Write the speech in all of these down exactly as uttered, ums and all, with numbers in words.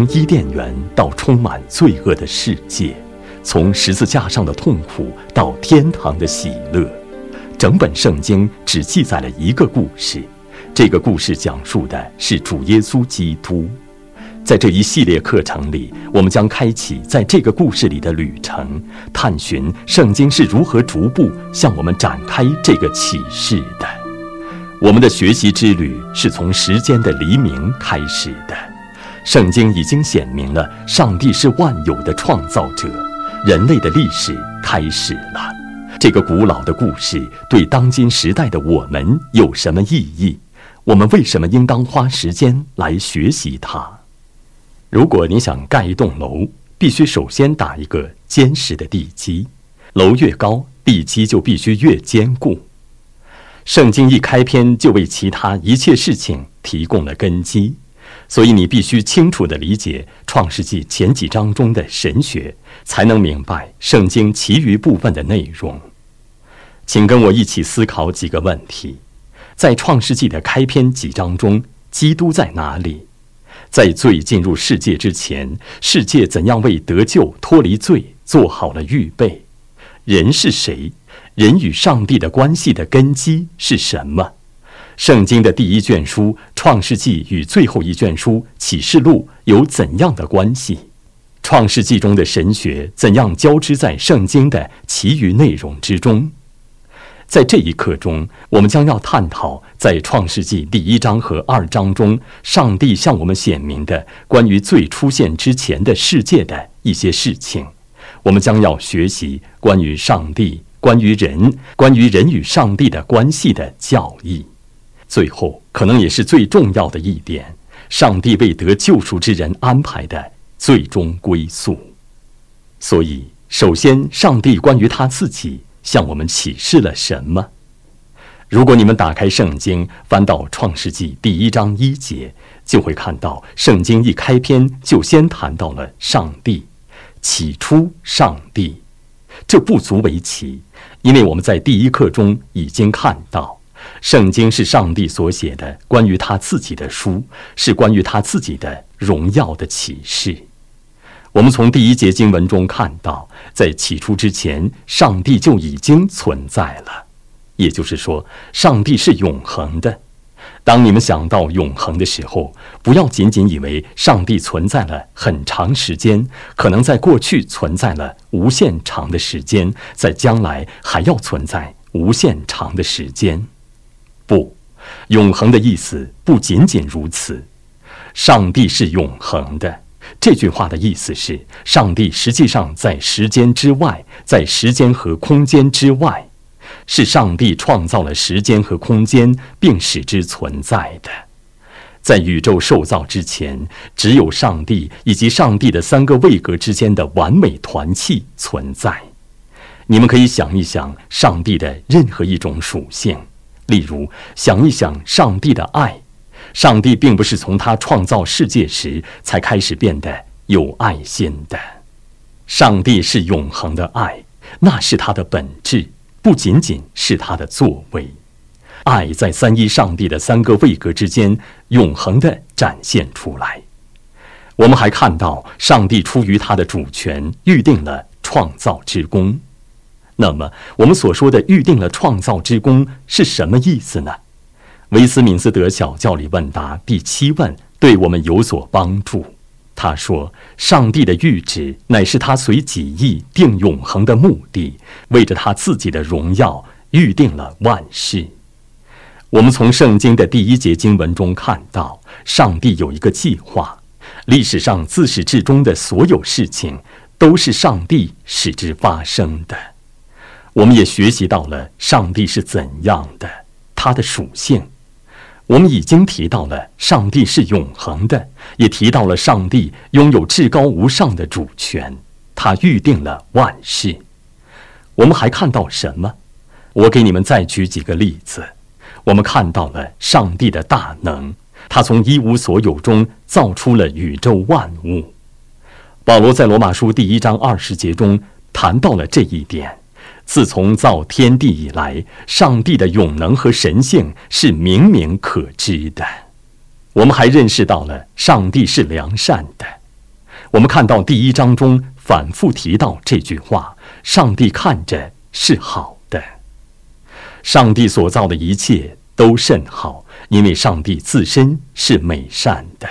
从伊甸园到充满罪恶的世界，从十字架上的痛苦到天堂的喜乐，整本圣经只记载了一个故事。这个故事讲述的是主耶稣基督。在这一系列课程里，我们将开启在这个故事里的旅程，探寻圣经是如何逐步向我们展开这个启示的。我们的学习之旅是从时间的黎明开始的。圣经已经显明了上帝是万有的创造者，人类的历史开始了。这个古老的故事对当今时代的我们有什么意义？我们为什么应当花时间来学习它？如果你想盖一栋楼，必须首先打一个坚实的地基，楼越高，地基就必须越坚固。圣经一开篇就为其他一切事情提供了根基，所以你必须清楚地理解创世纪前几章中的神学，才能明白圣经其余部分的内容。请跟我一起思考几个问题：在创世纪的开篇几章中，基督在哪里？在罪进入世界之前，世界怎样为得救脱离罪做好了预备？人是谁？人与上帝的关系的根基是什么？圣经的第一卷书《创世纪》与最后一卷书《启示录》有怎样的关系？创世纪中的神学怎样交织在圣经的其余内容之中？在这一课中，我们将要探讨在创世纪第一章和二章中，上帝向我们显明的关于罪出现之前的世界的一些事情。我们将要学习关于上帝、关于人、关于人与上帝的关系的教义。最后，可能也是最重要的一点，上帝为得救赎之人安排的最终归宿。所以，首先，上帝关于他自己向我们启示了什么？如果你们打开圣经，翻到创世纪第一章一节，就会看到圣经一开篇就先谈到了上帝。起初上帝，这不足为奇，因为我们在第一课中已经看到，圣经是上帝所写的关于他自己的书，是关于他自己的荣耀的启示。我们从第一节经文中看到，在起初之前，上帝就已经存在了，也就是说，上帝是永恒的。当你们想到永恒的时候，不要仅仅以为上帝存在了很长时间，可能在过去存在了无限长的时间，在将来还要存在无限长的时间。不，永恒的意思不仅仅如此，上帝是永恒的。这句话的意思是，上帝实际上在时间之外，在时间和空间之外，是上帝创造了时间和空间，并使之存在的。在宇宙受造之前，只有上帝以及上帝的三个位格之间的完美团契存在。你们可以想一想上帝的任何一种属性，例如想一想上帝的爱。上帝并不是从他创造世界时才开始变得有爱心的。上帝是永恒的爱，那是他的本质，不仅仅是他的作为。爱在三一上帝的三个位格之间永恒地展现出来。我们还看到，上帝出于他的主权预定了创造之功。那么，我们所说的预定了创造之功是什么意思呢？威斯敏斯特小教理问答第七问对我们有所帮助。他说，上帝的谕旨乃是他随己意定永恒的目的，为着他自己的荣耀预定了万事。我们从圣经的第一节经文中看到，上帝有一个计划，历史上自始至终的所有事情都是上帝使之发生的。我们也学习到了上帝是怎样的，他的属性。我们已经提到了上帝是永恒的，也提到了上帝拥有至高无上的主权，他预定了万事。我们还看到什么？我给你们再举几个例子。我们看到了上帝的大能，他从一无所有中造出了宇宙万物。保罗在罗马书第一章二十节中谈到了这一点。自从造天地以来，上帝的永能和神性是明明可知的。我们还认识到了上帝是良善的，我们看到第一章中反复提到这句话：上帝看着是好的。上帝所造的一切都甚好，因为上帝自身是美善的。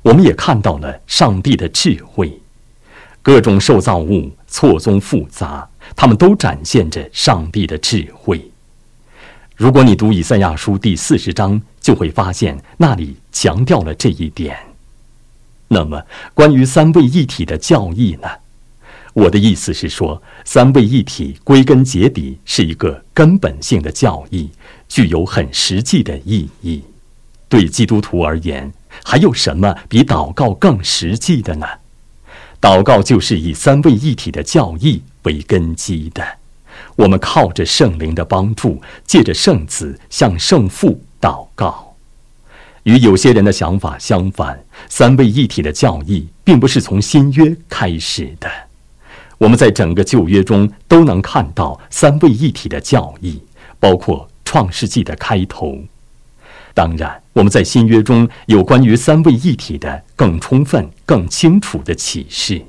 我们也看到了上帝的智慧，各种受造物错综复杂，它们都展现着上帝的智慧。如果你读以赛亚书第四十章，就会发现那里强调了这一点。那么，关于三位一体的教义呢？我的意思是说，三位一体归根结底是一个根本性的教义，具有很实际的意义。对基督徒而言，还有什么比祷告更实际的呢？祷告就是以三位一体的教义为根基的。我们靠着圣灵的帮助，借着圣子向圣父祷告。与有些人的想法相反，三位一体的教义并不是从新约开始的。我们在整个旧约中都能看到三位一体的教义，包括创世纪的开头。当然，我们在新约中有关于三位一体的更充分、更清楚的启示。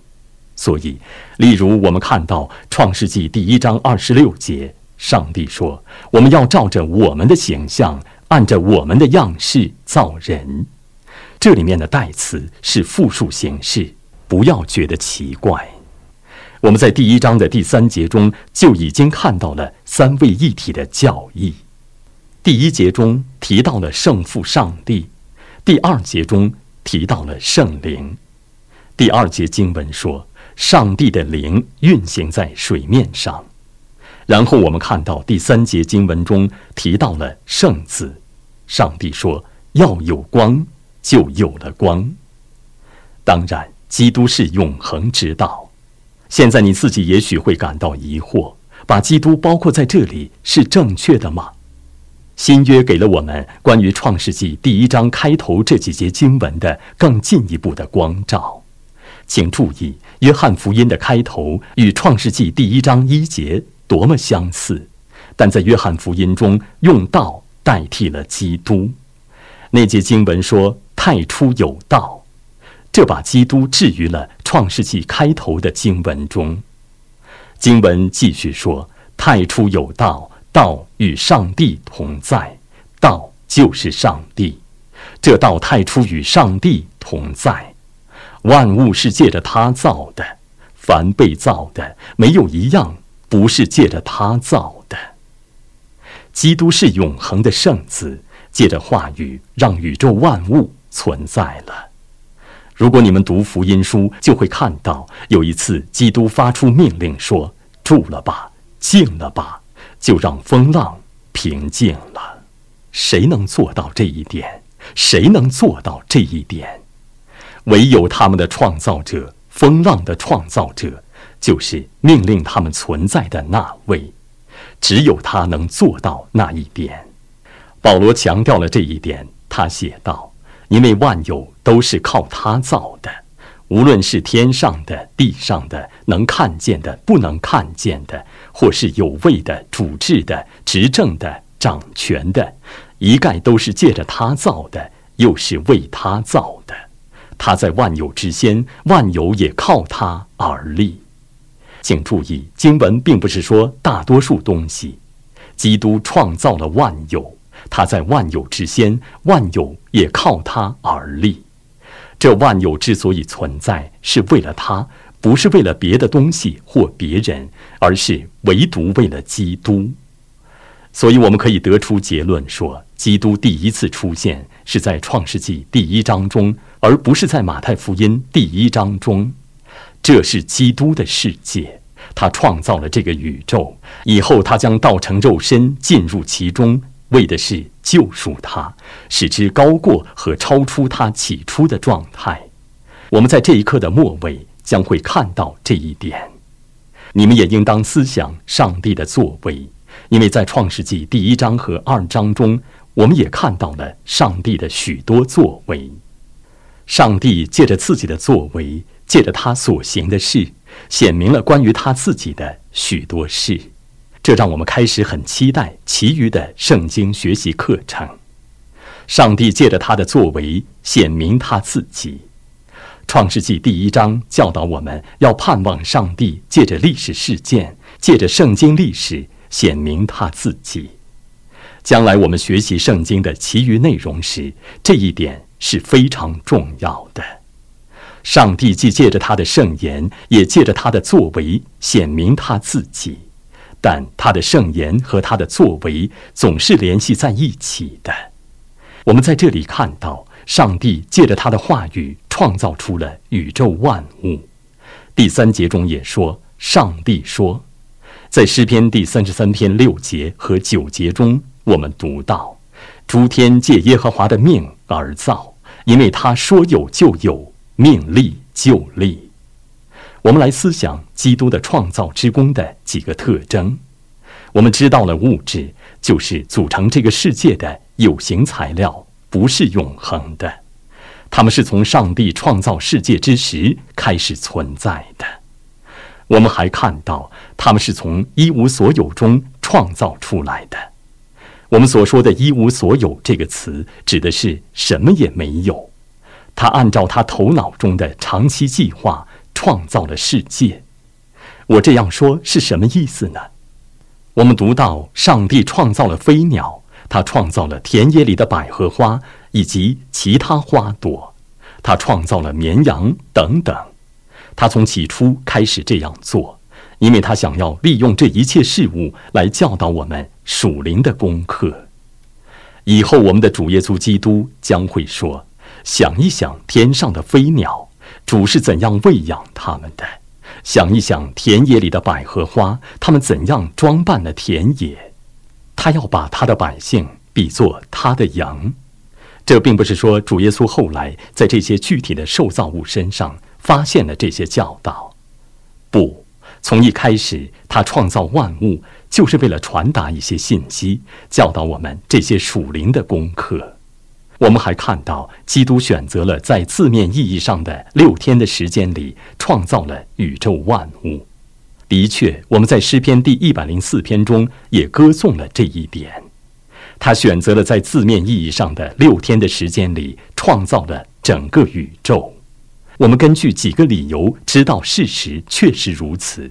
所以，例如我们看到创世纪第一章二十六节，上帝说：“我们要照着我们的形象，按着我们的样式造人。”这里面的代词是复数形式，不要觉得奇怪。我们在第一章的第三节中就已经看到了三位一体的教义。第一节中提到了圣父上帝，第二节中提到了圣灵。第二节经文说，上帝的灵运行在水面上。然后我们看到第三节经文中提到了圣子，上帝说要有光，就有了光。当然，基督是永恒之道。现在你自己也许会感到疑惑，把基督包括在这里是正确的吗？新约给了我们关于创世纪第一章开头这几节经文的更进一步的光照。请注意，约翰福音的开头与创世纪第一章一节多么相似，但在约翰福音中用道代替了基督。那节经文说，太初有道，这把基督置于了创世纪开头的经文中。经文继续说，太初有道，道与上帝同在，道就是上帝。这道太初与上帝同在，万物是借着他造的，凡被造的，没有一样不是借着他造的。基督是永恒的圣子，借着话语让宇宙万物存在了。如果你们读福音书，就会看到有一次基督发出命令说，住了吧，静了吧，就让风浪平静了。谁能做到这一点？谁能做到这一点？唯有他们的创造者，风浪的创造者，就是命令他们存在的那位。只有他能做到那一点。保罗强调了这一点，他写道，因为万有都是靠他造的，无论是天上的、地上的，能看见的、不能看见的，或是有位的、主治的、执政的、掌权的，一概都是借着他造的，又是为他造的。他在万有之先，万有也靠他而立。请注意，经文并不是说大多数东西，基督创造了万有，他在万有之先，万有也靠他而立。这万有之所以存在，是为了他，不是为了别的东西或别人，而是唯独为了基督。所以我们可以得出结论说，基督第一次出现是在创世纪第一章中，而不是在马太福音第一章中。这是基督的世界，他创造了这个宇宙，以后他将道成肉身进入其中，为的是救赎他，使之高过和超出他起初的状态。我们在这一刻的末尾将会看到这一点。你们也应当思想上帝的作为，因为在创世纪第一章和二章中，我们也看到了上帝的许多作为。上帝借着自己的作为，借着他所行的事，显明了关于他自己的许多事。这让我们开始很期待其余的圣经学习课程。上帝借着他的作为显明他自己。创世纪第一章教导我们要盼望上帝借着历史事件，借着圣经历史显明他自己。将来我们学习圣经的其余内容时，这一点是非常重要的。上帝既借着他的圣言，也借着他的作为显明他自己，但他的圣言和他的作为总是联系在一起的。我们在这里看到，上帝借着他的话语创造出了宇宙万物。第三节中也说，上帝说。在诗篇第三十三篇六节和九节中，我们读到，诸天借耶和华的命而造，因为他说有就有，命立就立。我们来思想基督的创造之功的几个特征。我们知道了物质就是组成这个世界的有形材料，不是永恒的，它们是从上帝创造世界之时开始存在的。我们还看到，它们是从一无所有中创造出来的。我们所说的一无所有这个词，指的是什么也没有。他按照他头脑中的长期计划创造了世界。我这样说是什么意思呢？我们读到，上帝创造了飞鸟，他创造了田野里的百合花以及其他花朵，他创造了绵羊等等。他从起初开始这样做，因为他想要利用这一切事物来教导我们属灵的功课。以后我们的主耶稣基督将会说，想一想天上的飞鸟，主是怎样喂养它们的；想一想田野里的百合花，它们怎样装扮了田野。他要把他的百姓比作他的羊。这并不是说主耶稣后来在这些具体的受造物身上发现了这些教导，不，从一开始他创造万物就是为了传达一些信息，教导我们这些属灵的功课。我们还看到，基督选择了在字面意义上的六天的时间里创造了宇宙万物。的确，我们在诗篇第一百零四篇中也歌颂了这一点。他选择了在字面意义上的六天的时间里创造了整个宇宙。我们根据几个理由知道事实确实如此。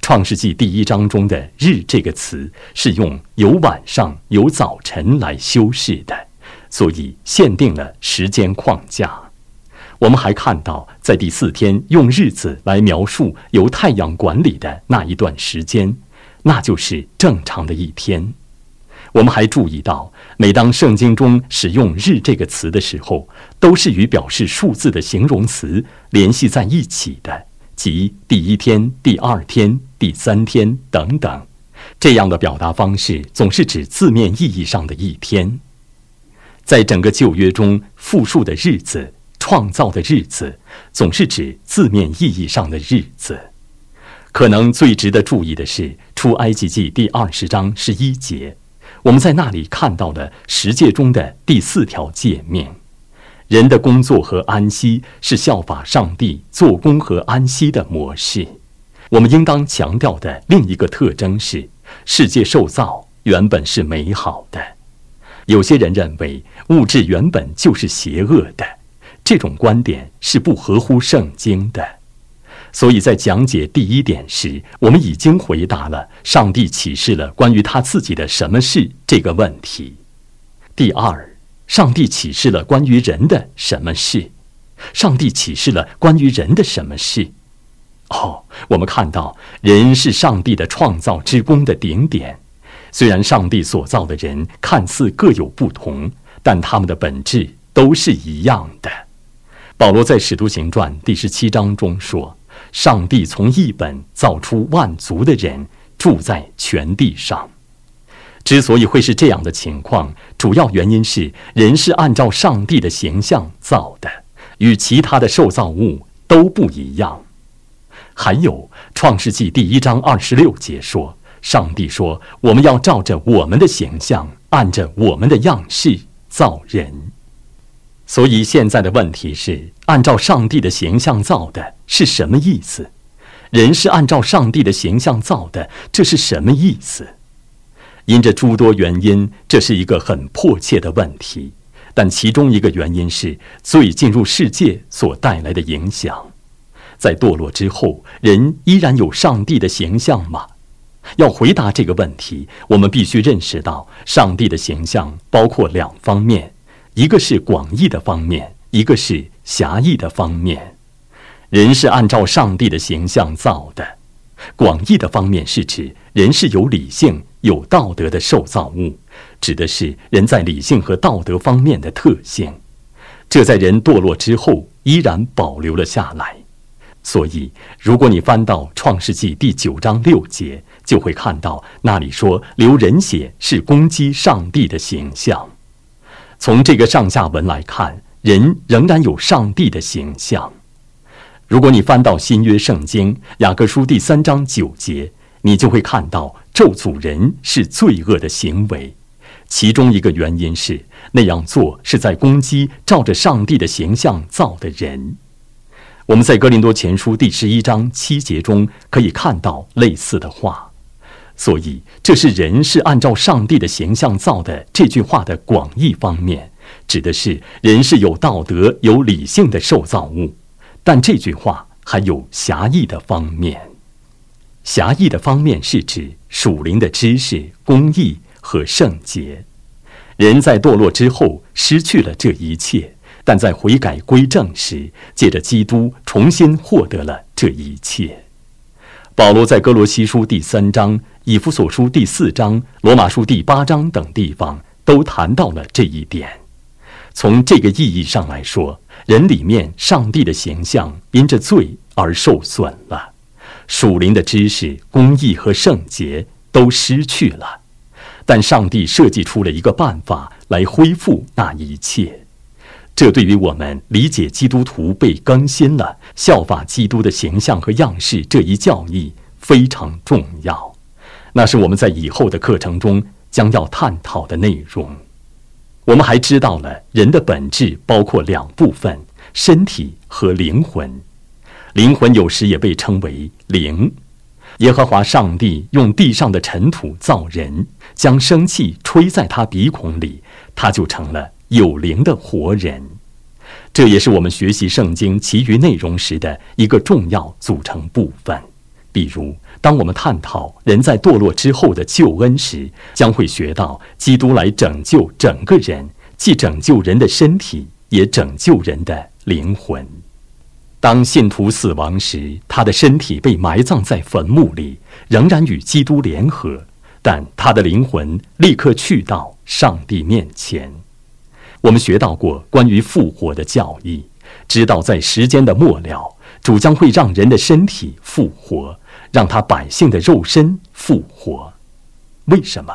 创世纪第一章中的日这个词是用有晚上有早晨来修饰的，所以限定了时间框架。我们还看到，在第四天用日子来描述由太阳管理的那一段时间，那就是正常的一天。我们还注意到，每当圣经中使用日这个词的时候，都是与表示数字的形容词联系在一起的，即第一天、第二天、第三天等等。这样的表达方式总是指字面意义上的一天。在整个旧约中，复数的日子、创造的日子总是指字面意义上的日子。可能最值得注意的是出埃及记第二十章十一节，我们在那里看到了十诫中的第四条诫命。人的工作和安息是效法上帝做工和安息的模式。我们应当强调的另一个特征是，世界受造原本是美好的。有些人认为物质原本就是邪恶的，这种观点是不合乎圣经的。所以在讲解第一点时，我们已经回答了上帝启示了关于他自己的什么是这个问题。第二，上帝启示了关于人的什么事？上帝启示了关于人的什么事？哦，我们看到人是上帝的创造之功的顶点。虽然上帝所造的人看似各有不同，但他们的本质都是一样的。保罗在《使徒行传》第十七章中说，上帝从一本造出万族的人，住在全地上。之所以会是这样的情况，主要原因是人是按照上帝的形象造的，与其他的受造物都不一样。还有《创世纪》第一章二十六节说，上帝说，我们要照着我们的形象，按着我们的样式造人。所以现在的问题是，按照上帝的形象造的是什么意思？人是按照上帝的形象造的，这是什么意思？因着诸多原因，这是一个很迫切的问题，但其中一个原因是罪进入世界所带来的影响。在堕落之后，人依然有上帝的形象吗？要回答这个问题，我们必须认识到上帝的形象包括两方面，一个是广义的方面，一个是狭义的方面。人是按照上帝的形象造的，广义的方面是指人是有理性有道德的受造物，指的是人在理性和道德方面的特性，这在人堕落之后依然保留了下来。所以如果你翻到创世纪第九章六节，就会看到那里说流人血是攻击上帝的形象。从这个上下文来看，人仍然有上帝的形象。如果你翻到新约圣经雅各书第三章九节，你就会看到咒诅人是罪恶的行为，其中一个原因是那样做是在攻击照着上帝的形象造的人。我们在哥林多前书第十一章七节中可以看到类似的话。所以这是人是按照上帝的形象造的这句话的广义方面，指的是人是有道德有理性的受造物。但这句话还有狭义的方面，狭义的方面是指属灵的知识、公义和圣洁。人在堕落之后失去了这一切，但在悔改归正时，借着基督重新获得了这一切。保罗在哥罗西书第三章、以弗所书第四章、罗马书第八章等地方都谈到了这一点。从这个意义上来说，人里面上帝的形象因着罪而受损了，属灵的知识、公义和圣洁都失去了，但上帝设计出了一个办法来恢复那一切。这对于我们理解基督徒被更新了、效法基督的形象和样式这一教义非常重要，那是我们在以后的课程中将要探讨的内容。我们还知道了人的本质包括两部分，身体和灵魂。灵魂有时也被称为灵。耶和华上帝用地上的尘土造人，将生气吹在他鼻孔里，他就成了有灵的活人。这也是我们学习圣经其余内容时的一个重要组成部分。比如当我们探讨人在堕落之后的救恩时，将会学到基督来拯救整个人，既拯救人的身体，也拯救人的灵魂。当信徒死亡时，他的身体被埋葬在坟墓里，仍然与基督联合，但他的灵魂立刻去到上帝面前。我们学到过关于复活的教义，知道在时间的末了，主将会让人的身体复活，让他百姓的肉身复活。为什么？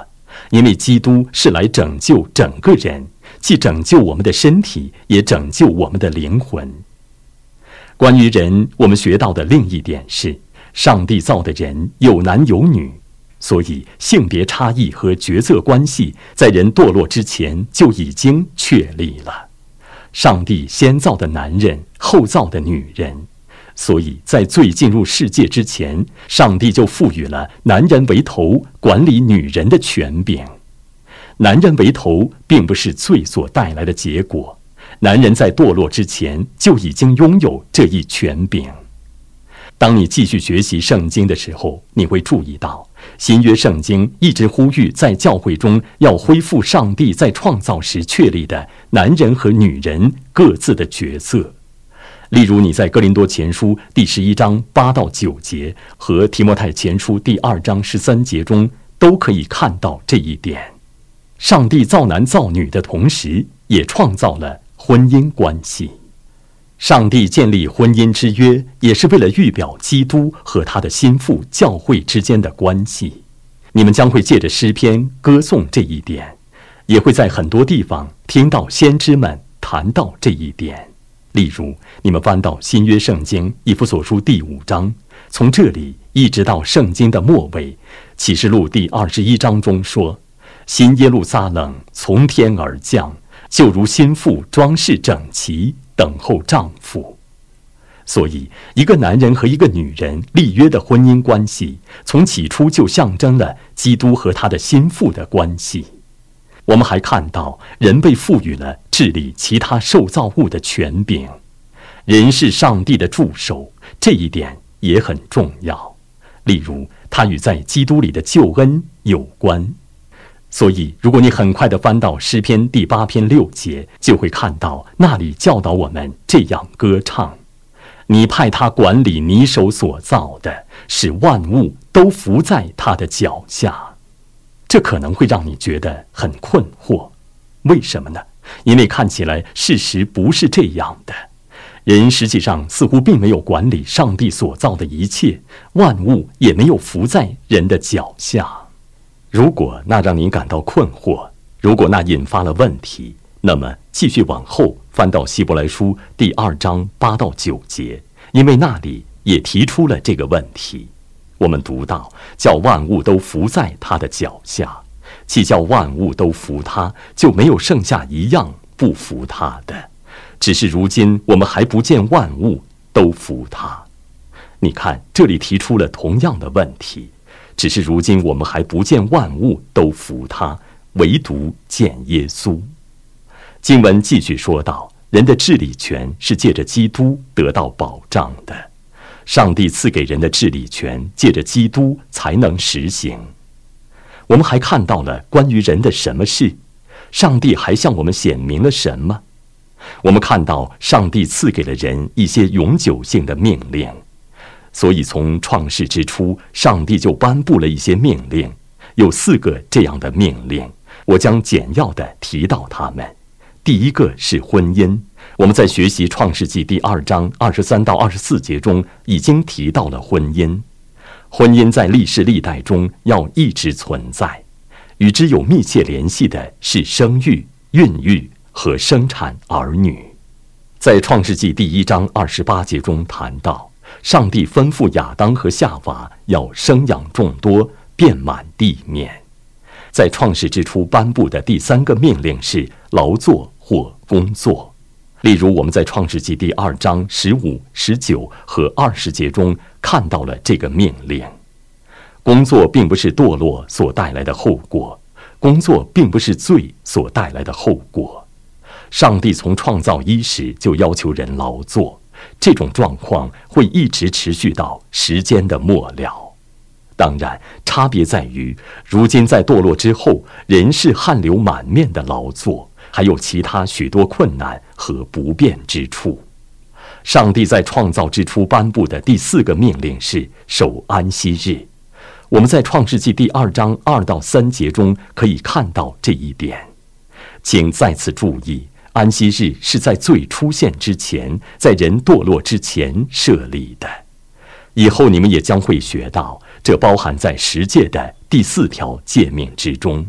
因为基督是来拯救整个人，既拯救我们的身体，也拯救我们的灵魂。关于人，我们学到的另一点是，上帝造的人有男有女，所以性别差异和角色关系在人堕落之前就已经确立了。上帝先造的男人，后造的女人。所以在罪进入世界之前，上帝就赋予了男人为头管理女人的权柄。男人为头并不是罪所带来的结果，男人在堕落之前就已经拥有这一权柄。当你继续学习圣经的时候，你会注意到新约圣经一直呼吁在教会中要恢复上帝在创造时确立的男人和女人各自的角色。例如你在哥林多前书第十一章八到九节和提摩太前书第二章十三节中都可以看到这一点。上帝造男造女的同时，也创造了婚姻关系。上帝建立婚姻之约，也是为了预表基督和他的新妇教会之间的关系。你们将会借着诗篇歌颂这一点，也会在很多地方听到先知们谈到这一点。例如你们翻到新约圣经以弗所书第五章，从这里一直到圣经的末尾，启示录第二十一章中说，新耶路撒冷从天而降，就如新妇装饰整齐，等候丈夫。所以一个男人和一个女人立约的婚姻关系，从起初就象征了基督和他的新妇的关系。我们还看到，人被赋予了治理其他受造物的权柄，人是上帝的助手，这一点也很重要。例如，它与在基督里的救恩有关。所以，如果你很快地翻到诗篇第八篇六节，就会看到那里教导我们这样歌唱：你派他管理你手所造的，使万物都伏在他的脚下。这可能会让你觉得很困惑，为什么呢？因为看起来事实不是这样的，人实际上似乎并没有管理上帝所造的一切，万物也没有伏在人的脚下。如果那让您感到困惑，如果那引发了问题，那么继续往后翻到希伯来书第二章八到九节，因为那里也提出了这个问题。我们读到，叫万物都伏在他的脚下，既叫万物都服他，就没有剩下一样不服他的。只是如今我们还不见万物都服他。你看，这里提出了同样的问题，只是如今我们还不见万物都服他，唯独见耶稣。经文继续说道，人的治理权是借着基督得到保障的。上帝赐给人的治理权，借着基督才能实行。我们还看到了关于人的什么事？上帝还向我们显明了什么？我们看到上帝赐给了人一些永久性的命令。所以从创世之初，上帝就颁布了一些命令，有四个这样的命令，我将简要地提到它们。第一个是婚姻。我们在学习《创世纪》第二章二十三到二十四节中已经提到了婚姻。婚姻在历世历代中要一直存在，与之有密切联系的是生育、孕育和生产儿女。在《创世纪》第一章二十八节中谈到，上帝吩咐亚当和夏娃要生养众多，遍满地面。在创世之初颁布的第三个命令是劳作或工作。例如，我们在创世纪第二章十五、十九和二十节中看到了这个命令。工作并不是堕落所带来的后果，工作并不是罪所带来的后果。上帝从创造伊始就要求人劳作，这种状况会一直持续到时间的末了。当然，差别在于，如今在堕落之后，人是汗流满面的劳作。还有其他许多困难和不便之处。上帝在创造之初颁布的第四个命令是守安息日。我们在创世纪第二章二到三节中可以看到这一点。请再次注意，安息日是在罪出现之前，在人堕落之前设立的。以后你们也将会学到，这包含在十诫的第四条诫命之中。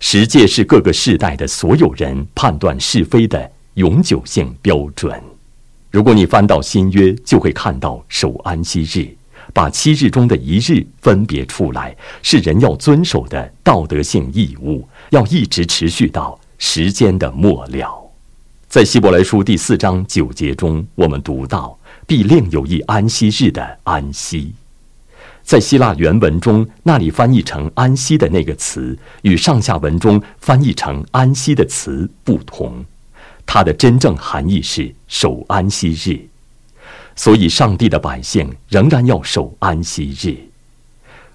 十诫是各个世代的所有人判断是非的永久性标准。如果你翻到新约，就会看到守安息日，把七日中的一日分别出来，是人要遵守的道德性义务，要一直持续到时间的末了。在希伯来书第四章九节中，我们读到，必另有一安息日的安息。在希腊原文中，那里翻译成安息的那个词与上下文中翻译成安息的词不同，它的真正含义是守安息日。所以上帝的百姓仍然要守安息日。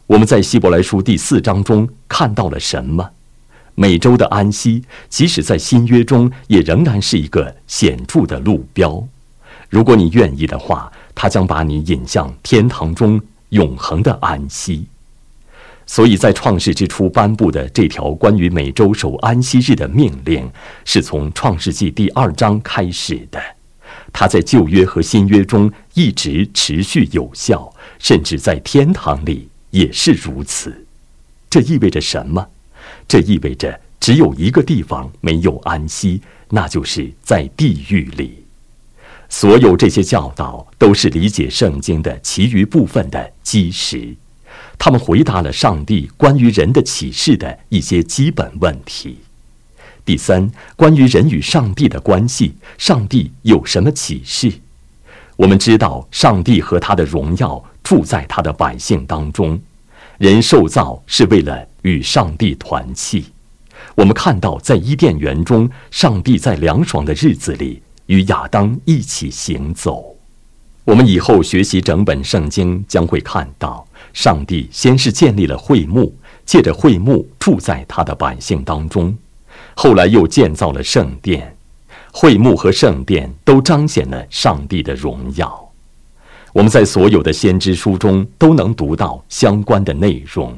我们在希伯来书第四章中看到了什么？每周的安息即使在新约中也仍然是一个显著的路标。如果你愿意的话，它将把你引向天堂中永恒的安息。所以在创世之初颁布的这条关于每周守安息日的命令，是从创世纪第二章开始的。它在旧约和新约中一直持续有效，甚至在天堂里也是如此。这意味着什么？这意味着只有一个地方没有安息，那就是在地狱里。所有这些教导都是理解圣经的其余部分的基石，他们回答了上帝关于人的启示的一些基本问题。第三，关于人与上帝的关系，上帝有什么启示？我们知道，上帝和他的荣耀住在他的百姓当中，人受造是为了与上帝团契。我们看到在伊甸园中，上帝在凉爽的日子里与亚当一起行走。我们以后学习整本圣经，将会看到上帝先是建立了会幕，借着会幕住在他的百姓当中，后来又建造了圣殿。会幕和圣殿都彰显了上帝的荣耀。我们在所有的先知书中都能读到相关的内容，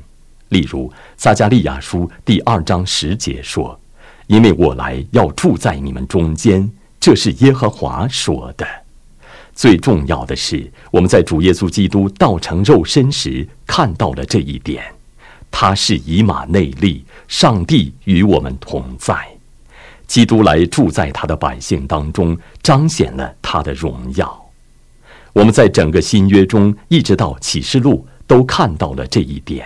例如撒迦利亚书第二章十节说，因为我来要住在你们中间，这是耶和华说的。最重要的是，我们在主耶稣基督道成肉身时看到了这一点，他是以马内利，上帝与我们同在。基督来住在他的百姓当中，彰显了他的荣耀。我们在整个新约中一直到启示录都看到了这一点。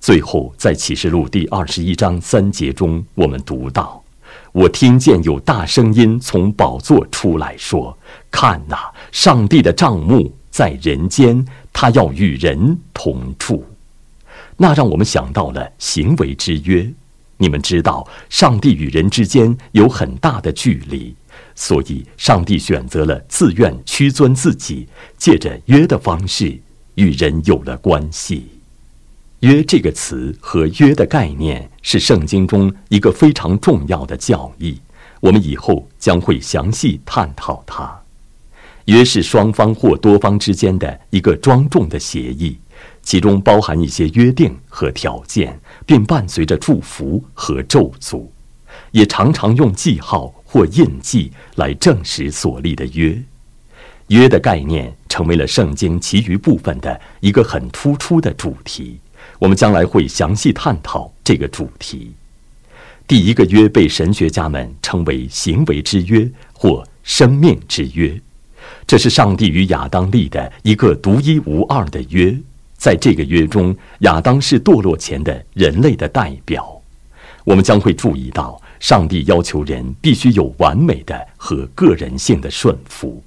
最后在启示录第二十一章三节中，我们读到，我听见有大声音从宝座出来说，看哪，上帝的帐幕在人间，他要与人同住。那让我们想到了行为之约。你们知道，上帝与人之间有很大的距离，所以上帝选择了自愿屈尊自己，借着约的方式与人有了关系。约这个词和约的概念是圣经中一个非常重要的教义，我们以后将会详细探讨它。约是双方或多方之间的一个庄重的协议，其中包含一些约定和条件，并伴随着祝福和咒诅，也常常用记号或印记来证实所立的约。约的概念成为了圣经其余部分的一个很突出的主题，我们将来会详细探讨这个主题。第一个约被神学家们称为行为之约或生命之约，这是上帝与亚当立的一个独一无二的约。在这个约中，亚当是堕落前的人类的代表。我们将会注意到，上帝要求人必须有完美的和个人性的顺服。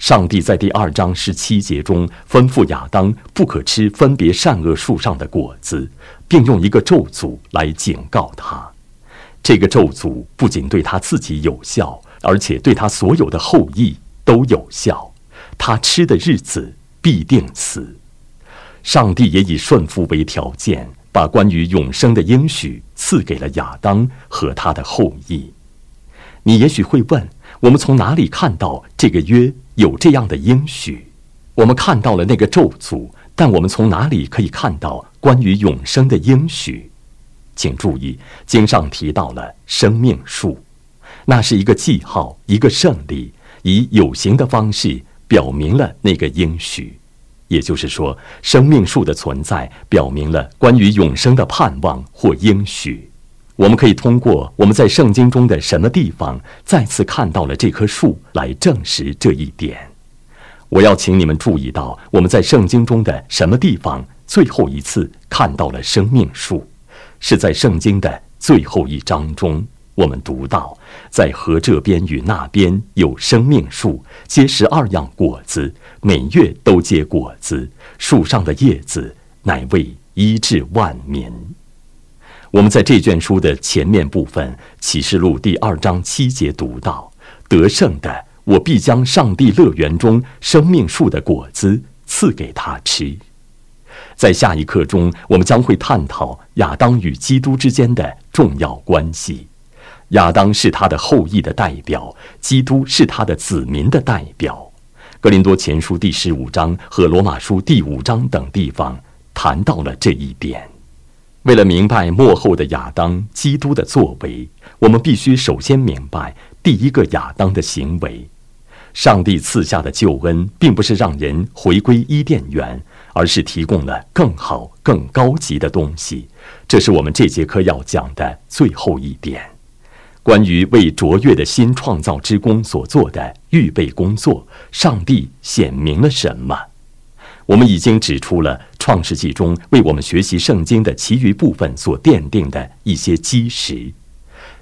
上帝在第二章十七节中吩咐亚当不可吃分别善恶树上的果子，并用一个咒诅来警告他。这个咒诅不仅对他自己有效，而且对他所有的后裔都有效。他吃的日子必定死。上帝也以顺服为条件，把关于永生的应许赐给了亚当和他的后裔。你也许会问，我们从哪里看到这个约有这样的应许？我们看到了那个咒诅，但我们从哪里可以看到关于永生的应许？请注意，经上提到了生命树，那是一个记号，一个胜利，以有形的方式表明了那个应许。也就是说，生命树的存在表明了关于永生的盼望或应许。我们可以通过我们在圣经中的什么地方再次看到了这棵树来证实这一点。我要请你们注意到，我们在圣经中的什么地方最后一次看到了生命树，是在圣经的最后一章中。我们读到，在河这边与那边有生命树，结十二样果子，每月都结果子，树上的叶子乃为医治万民。我们在这卷书的前面部分，启示录第二章七节读到，得胜的我必将上帝乐园中生命树的果子赐给他吃。在下一课中，我们将会探讨亚当与基督之间的重要关系。亚当是他的后裔的代表，基督是他的子民的代表。哥林多前书第十五章和罗马书第五章等地方谈到了这一点。为了明白末后的亚当、基督的作为，我们必须首先明白第一个亚当的行为。上帝赐下的救恩并不是让人回归伊甸园，而是提供了更好、更高级的东西。这是我们这节课要讲的最后一点，关于为卓越的新创造之功所做的预备工作，上帝显明了什么？我们已经指出了创世纪中为我们学习圣经的其余部分所奠定的一些基石。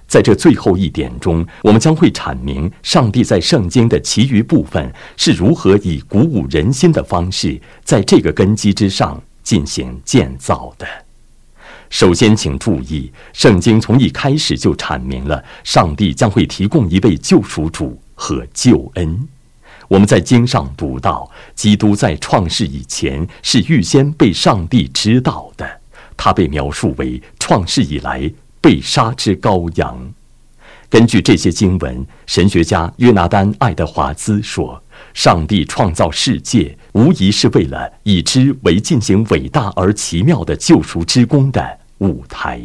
在这最后一点中，我们将会阐明上帝在圣经的其余部分是如何以鼓舞人心的方式在这个根基之上进行建造的。首先请注意，圣经从一开始就阐明了上帝将会提供一位救赎主和救恩。我们在经上读到，基督在创世以前是预先被上帝知道的，他被描述为创世以来被杀之羔羊。根据这些经文，神学家约拿丹·爱德华兹说，上帝创造世界无疑是为了以之为进行伟大而奇妙的救赎之功的舞台。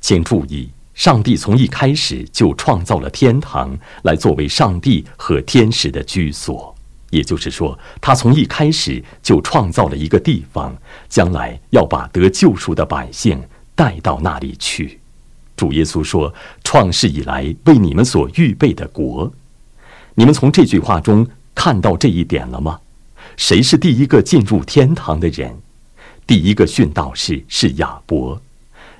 请注意，上帝从一开始就创造了天堂来作为上帝和天使的居所，也就是说，他从一开始就创造了一个地方，将来要把得救赎的百姓带到那里去。主耶稣说，创世以来为你们所预备的国。你们从这句话中看到这一点了吗？谁是第一个进入天堂的人？第一个殉道士是亚伯。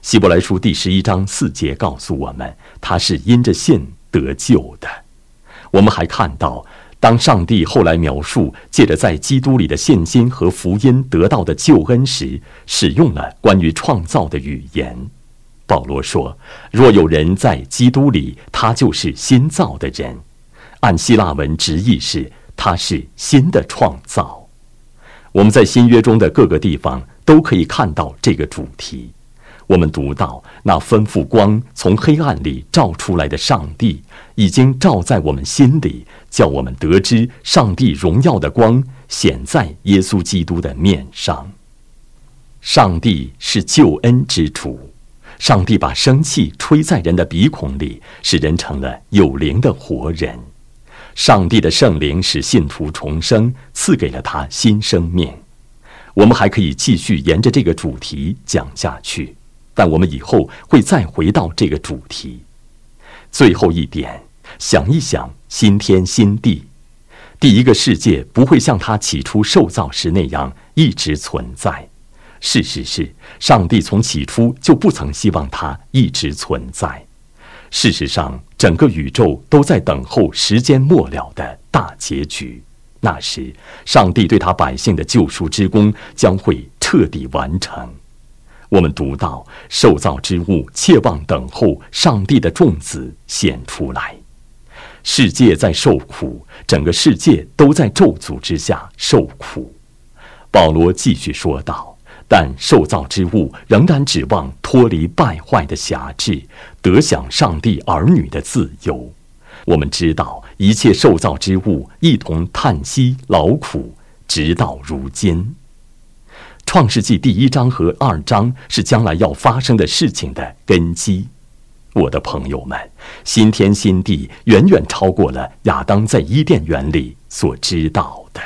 希伯来书第十一章四节告诉我们，他是因着信得救的。我们还看到，当上帝后来描述借着在基督里的信心和福音得到的救恩时，使用了关于创造的语言。保罗说，若有人在基督里，他就是新造的人。按希腊文直译是，他是新的创造。我们在新约中的各个地方都可以看到这个主题。我们读到，那吩咐光从黑暗里照出来的上帝已经照在我们心里，叫我们得知上帝荣耀的光显在耶稣基督的面上。上帝是救恩之主，上帝把生气吹在人的鼻孔里，使人成了有灵的活人。上帝的圣灵使信徒重生，赐给了他新生命。我们还可以继续沿着这个主题讲下去，但我们以后会再回到这个主题。最后一点，想一想新天新地。第一个世界不会像它起初受造时那样一直存在。事实是，上帝从起初就不曾希望它一直存在。事实上，整个宇宙都在等候时间末了的大结局。那时，上帝对他百姓的救赎之功将会彻底完成。我们读到，受造之物切望等候上帝的众子显出来。世界在受苦，整个世界都在咒诅之下受苦。保罗继续说道，但受造之物仍然指望脱离败坏的辖制，得享上帝儿女的自由。我们知道，一切受造之物一同叹息劳苦，直到如今。创世纪第一章和二章是将来要发生的事情的根基。我的朋友们，新天新地远远超过了亚当在伊甸园里所知道的。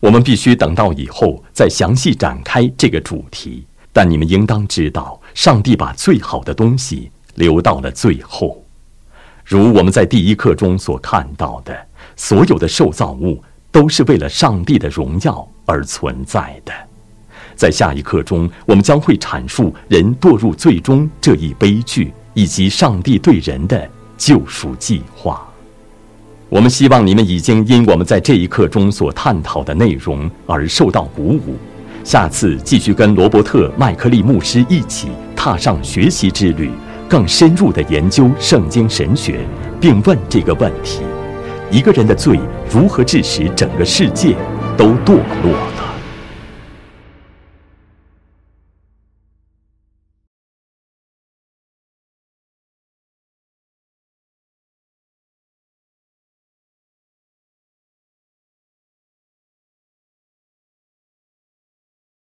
我们必须等到以后再详细展开这个主题，但你们应当知道，上帝把最好的东西留到了最后。如我们在第一课中所看到的，所有的受造物都是为了上帝的荣耀而存在的。在下一课中，我们将会阐述人堕入最终这一悲剧，以及上帝对人的救赎计划。我们希望你们已经因我们在这一课中所探讨的内容而受到鼓舞，下次继续跟罗伯特·麦克利牧师一起踏上学习之旅，更深入地研究圣经神学，并问这个问题：一个人的罪如何致使整个世界都堕落？